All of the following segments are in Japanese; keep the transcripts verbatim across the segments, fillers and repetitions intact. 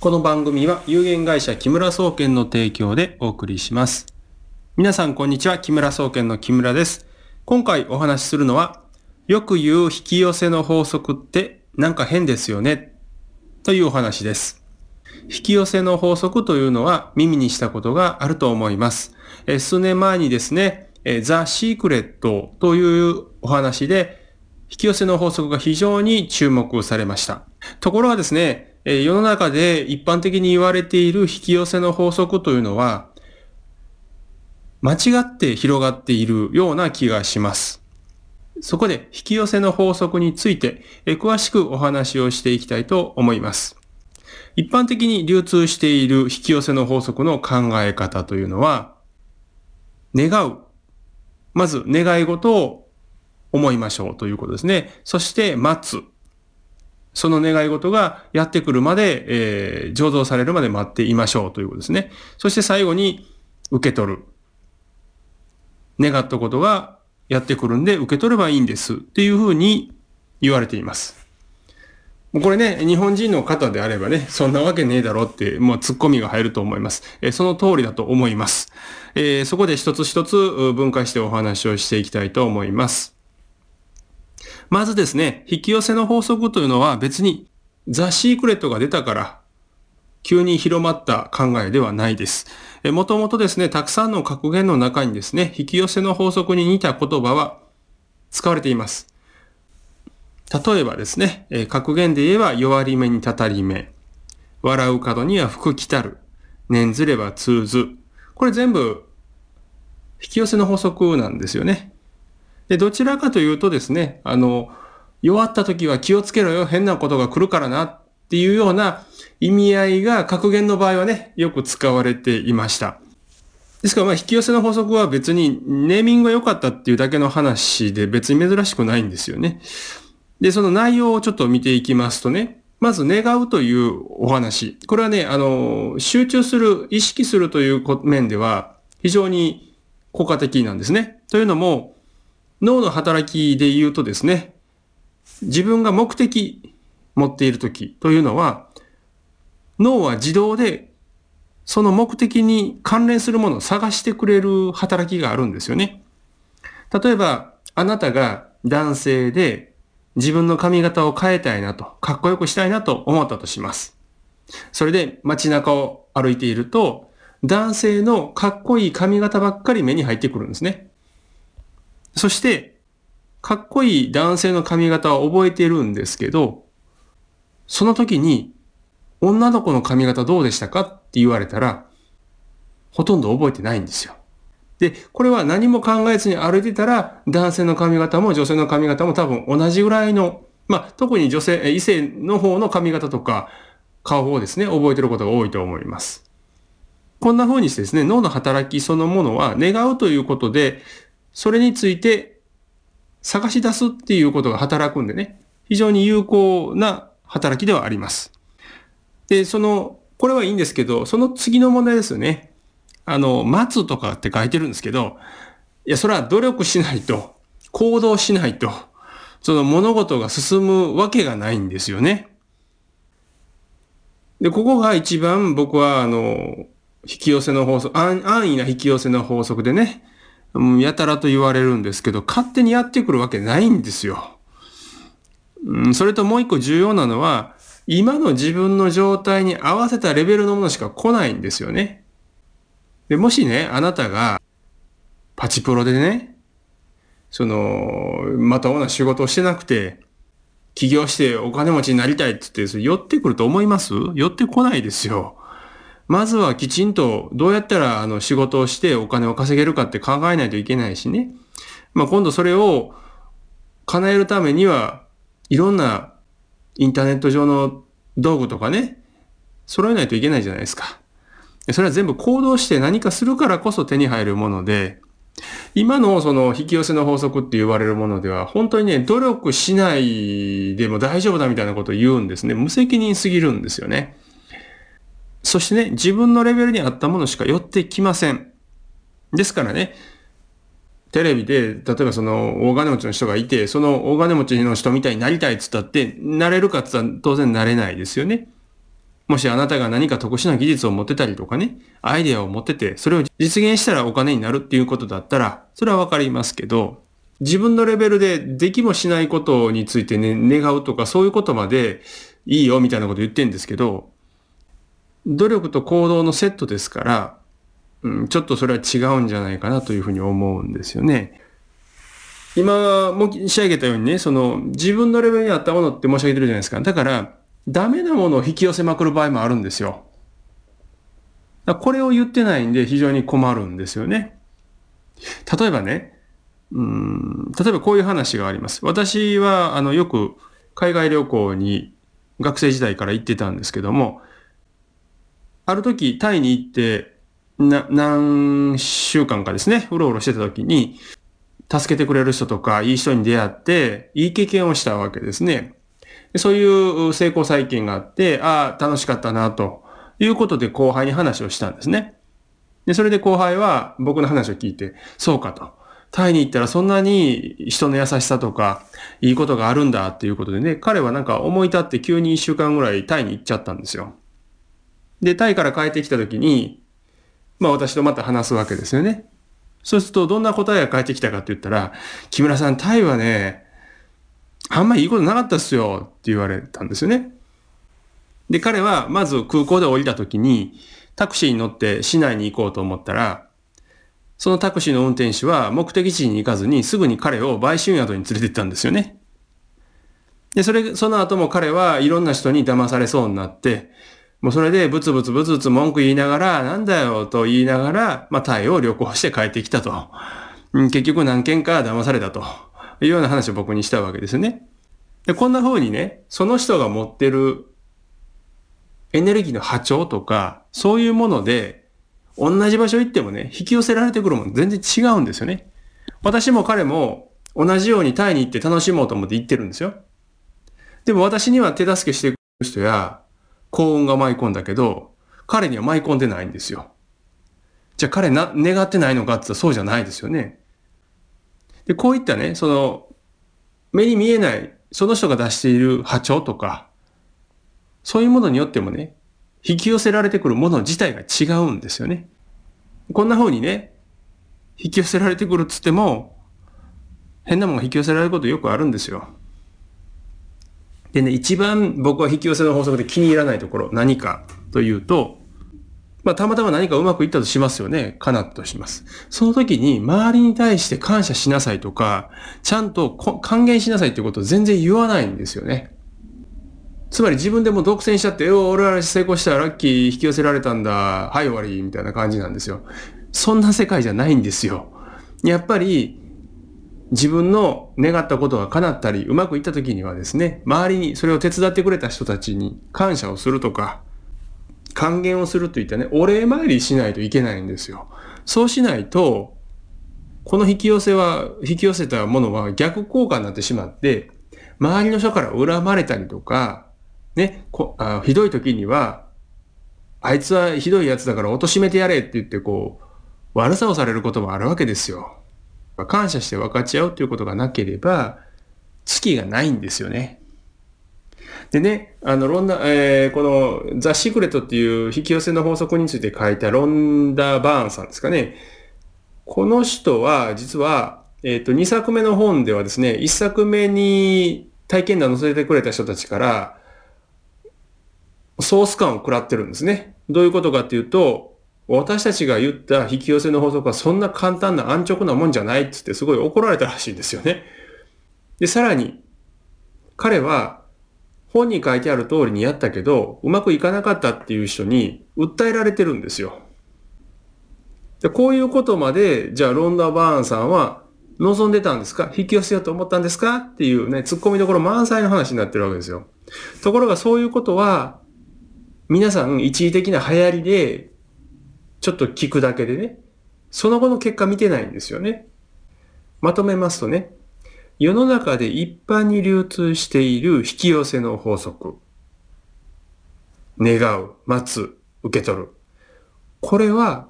この番組は有限会社木村総研の提供でお送りします。皆さんこんにちは、木村総研の木村です。今回お話しするのは、よく言う引き寄せの法則ってなんか変ですよね、というお話です。引き寄せの法則というのは耳にしたことがあると思います。え数年前にですね、ザ・シークレットというお話で、引き寄せの法則が非常に注目されました。ところがですね、世の中で一般的に言われている引き寄せの法則というのは間違って広がっているような気がします。そこで引き寄せの法則について詳しくお話をしていきたいと思います。一般的に流通している引き寄せの法則の考え方というのは、願う。まず願い事を思いましょうということですね。そして待つ。その願い事がやってくるまで、えー、醸造されるまで待っていましょうということですね。そして最後に受け取る。願ったことがやってくるんで受け取ればいいんですっていうふうに言われています。これね、日本人の方であればね、そんなわけねえだろってもう突っ込みが入ると思います。えー、その通りだと思います。えー、そこで一つ一つ分解してお話をしていきたいと思います。まずですね、引き寄せの法則というのは別にザ・シークレットが出たから急に広まった考えではないです。もともとですね、たくさんの格言の中にですね、引き寄せの法則に似た言葉は使われています。例えばですね、格言で言えば弱り目にたたり目、笑う角には福来たる、念ずれば通ず。これ全部引き寄せの法則なんですよね。で、どちらかというとですね、あの、弱った時は気をつけろよ、変なことが来るからなっていうような意味合いが格言の場合はね、よく使われていました。ですから、まあ、引き寄せの法則は別にネーミングが良かったっていうだけの話で別に珍しくないんですよね。で、その内容をちょっと見ていきますとね、まず願うというお話。これはね、あの、集中する、意識するという面では非常に効果的なんですね。というのも、脳の働きで言うとですね、自分が目的持っているときというのは、脳は自動でその目的に関連するものを探してくれる働きがあるんですよね。例えば、あなたが男性で自分の髪型を変えたいなと、かっこよくしたいなと思ったとします。それで街中を歩いていると、男性のかっこいい髪型ばっかり目に入ってくるんですね。そして、かっこいい男性の髪型は覚えているんですけど、その時に、女の子の髪型どうでしたかって言われたら、ほとんど覚えてないんですよ。で、これは何も考えずに歩いてたら、男性の髪型も女性の髪型も多分同じぐらいの、まあ、特に女性、異性の方の髪型とか、顔をですね、覚えてることが多いと思います。こんな風にしてですね、脳の働きそのものは、願うということで、それについて探し出すっていうことが働くんでね、非常に有効な働きではあります。で、その、これはいいんですけど、その次の問題ですよね。あの、待つとかって書いてるんですけど、いや、それは努力しないと、行動しないと、その物事が進むわけがないんですよね。で、ここが一番僕は、あの、引き寄せの法則、安易な引き寄せの法則でね、やたらと言われるんですけど、勝手にやってくるわけないんですよ。うん、それともう一個重要なのは、今の自分の状態に合わせたレベルのものしか来ないんですよね。で、もしね、あなたが、パチプロでね、その、また同じ仕事をしてなくて、起業してお金持ちになりたいって言って、寄ってくると思います？寄ってこないですよ。まずはきちんとどうやったらあの仕事をしてお金を稼げるかって考えないといけないしね。まあ、今度それを叶えるためにはいろんなインターネット上の道具とかね、揃えないといけないじゃないですか。それは全部行動して何かするからこそ手に入るもので、今のその引き寄せの法則って言われるものでは本当にね、努力しないでも大丈夫だみたいなことを言うんですね。無責任すぎるんですよね。そしてね、自分のレベルに合ったものしか寄ってきません。ですからね、テレビで、例えばその大金持ちの人がいて、その大金持ちの人みたいになりたいっつったって、なれるかっつったら当然なれないですよね。もしあなたが何か特殊な技術を持ってたりとかね、アイデアを持ってて、それを実現したらお金になるっていうことだったら、それはわかりますけど、自分のレベルでできもしないことについてね、願うとかそういうことまでいいよみたいなこと言ってるんですけど、努力と行動のセットですから、うん、ちょっとそれは違うんじゃないかなというふうに思うんですよね。今も申し上げたようにね、その自分のレベルに合ったものって申し上げてるじゃないですか。だからダメなものを引き寄せまくる場合もあるんですよ。だからこれを言ってないんで非常に困るんですよね。例えばね、うーん、例えばこういう話があります。私はあのよく海外旅行に学生時代から行ってたんですけども、ある時タイに行ってな何週間かですね、うろうろしてた時に助けてくれる人とかいい人に出会っていい経験をしたわけですね。そういう成功体験があって、ああ楽しかったなということで後輩に話をしたんですね。でそれで後輩は僕の話を聞いて、そうかと、タイに行ったらそんなに人の優しさとかいいことがあるんだっていうことでね、彼はなんか思い立って急に一週間ぐらいタイに行っちゃったんですよ。でタイから帰ってきた時に、まあ私とまた話すわけですよね。そうするとどんな答えが返ってきたかって言ったら、木村さん、タイはね、あんまりいいことなかったっすよって言われたんですよね。で、彼はまず空港で降りた時にタクシーに乗って市内に行こうと思ったら、そのタクシーの運転手は目的地に行かずにすぐに彼を売春宿に連れて行ったんですよね。で、それ、その後も彼はいろんな人に騙されそうになって、もうそれでブツブツブツブツ文句言いながら、なんだよと言いながら、まあタイを旅行して帰ってきたと。結局何件か騙されたというような話を僕にしたわけですよね。で、こんな風にね、その人が持ってるエネルギーの波長とか、そういうもので、同じ場所行ってもね、引き寄せられてくるもの全然違うんですよね。私も彼も同じようにタイに行って楽しもうと思って行ってるんですよ。でも私には手助けしてくる人や、幸運が舞い込んだけど、彼には舞い込んでないんですよ。じゃあ彼な、願ってないのかって言ったらそうじゃないですよね。で、こういったね、その、目に見えない、その人が出している波長とか、そういうものによってもね、引き寄せられてくるもの自体が違うんですよね。こんな風にね、引き寄せられてくるっつっても、変なものが引き寄せられることよくあるんですよ。でね、一番僕は引き寄せの法則で気に入らないところ、何かというと、まあ、たまたま何かうまくいったとしますよね。かなとします。その時に、周りに対して感謝しなさいとか、ちゃんと還元しなさいということを全然言わないんですよね。つまり自分でも独占しちゃって、え、俺は成功したらラッキー、引き寄せられたんだ、はい終わり、みたいな感じなんですよ。そんな世界じゃないんですよ。やっぱり、自分の願ったことが叶ったり、うまくいった時にはですね、周りにそれを手伝ってくれた人たちに感謝をするとか、還元をするといったね、お礼参りしないといけないんですよ。そうしないと、この引き寄せは、引き寄せたものは逆効果になってしまって、周りの人から恨まれたりとか、ね、こあひどい時には、あいつはひどいやつだから貶めてやれって言ってこう、悪さをされることもあるわけですよ。感謝して分かち合うということがなければ、月がないんですよね。でね、あの、ロンダ、えー、この、ザ・シークレットっていう引き寄せの法則について書いたロンダ・バーンさんですかね。この人は、実は、えっと、にさくめの本ではですね、いっさくめに体験談を載せてくれた人たちから、ソース感を食らってるんですね。どういうことかっていうと、私たちが言った引き寄せの法則はそんな簡単な安直なもんじゃないっつってすごい怒られたらしいんですよね。で、さらに、彼は本に書いてある通りにやったけど、うまくいかなかったっていう人に訴えられてるんですよ。で、こういうことまで、じゃあロンダ・バーンさんは望んでたんですか？引き寄せようと思ったんですか？っていうね、突っ込みどころ満載の話になってるわけですよ。ところがそういうことは、皆さん一時的な流行りで、ちょっと聞くだけでね、その後の結果見てないんですよね。まとめますとね、世の中で一般に流通している引き寄せの法則。願う、待つ、受け取る。これは、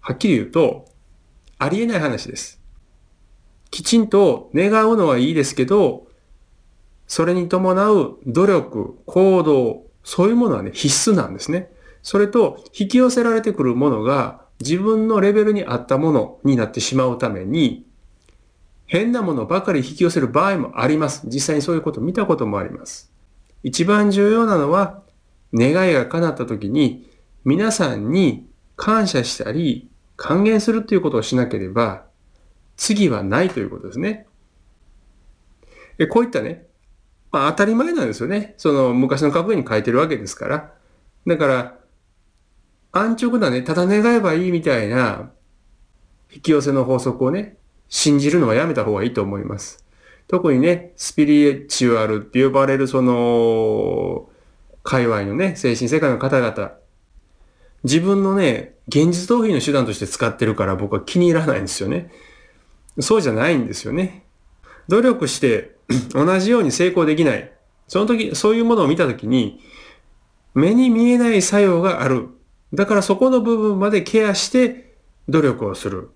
はっきり言うと、ありえない話です。きちんと願うのはいいですけど、それに伴う努力、行動、そういうものはね、必須なんですね。それと、引き寄せられてくるものが自分のレベルに合ったものになってしまうために、変なものばかり引き寄せる場合もあります。実際にそういうことを見たこともあります。一番重要なのは、願いが叶った時に、皆さんに感謝したり、還元するということをしなければ、次はないということですね。でこういったね、まあ当たり前なんですよね。その昔の格言に書いてるわけですから。だから、安直なね、ただ願えばいいみたいな、引き寄せの法則をね、信じるのはやめた方がいいと思います。特にね、スピリチュアルって呼ばれるその、界隈のね、精神世界の方々、自分のね、現実逃避の手段として使ってるから僕は気に入らないんですよね。そうじゃないんですよね。努力して同じように成功できない。その時、そういうものを見た時に、目に見えない作用がある。だからそこの部分までケアして努力をする。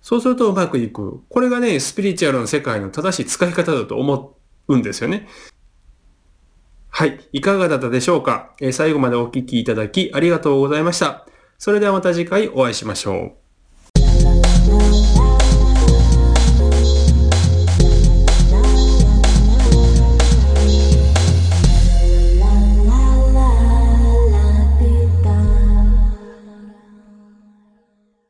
そうするとうまくいく。これがね、スピリチュアルの世界の正しい使い方だと思うんですよね。はい。いかがだったでしょうか？えー、最後までお聞きいただきありがとうございました。それではまた次回お会いしましょう。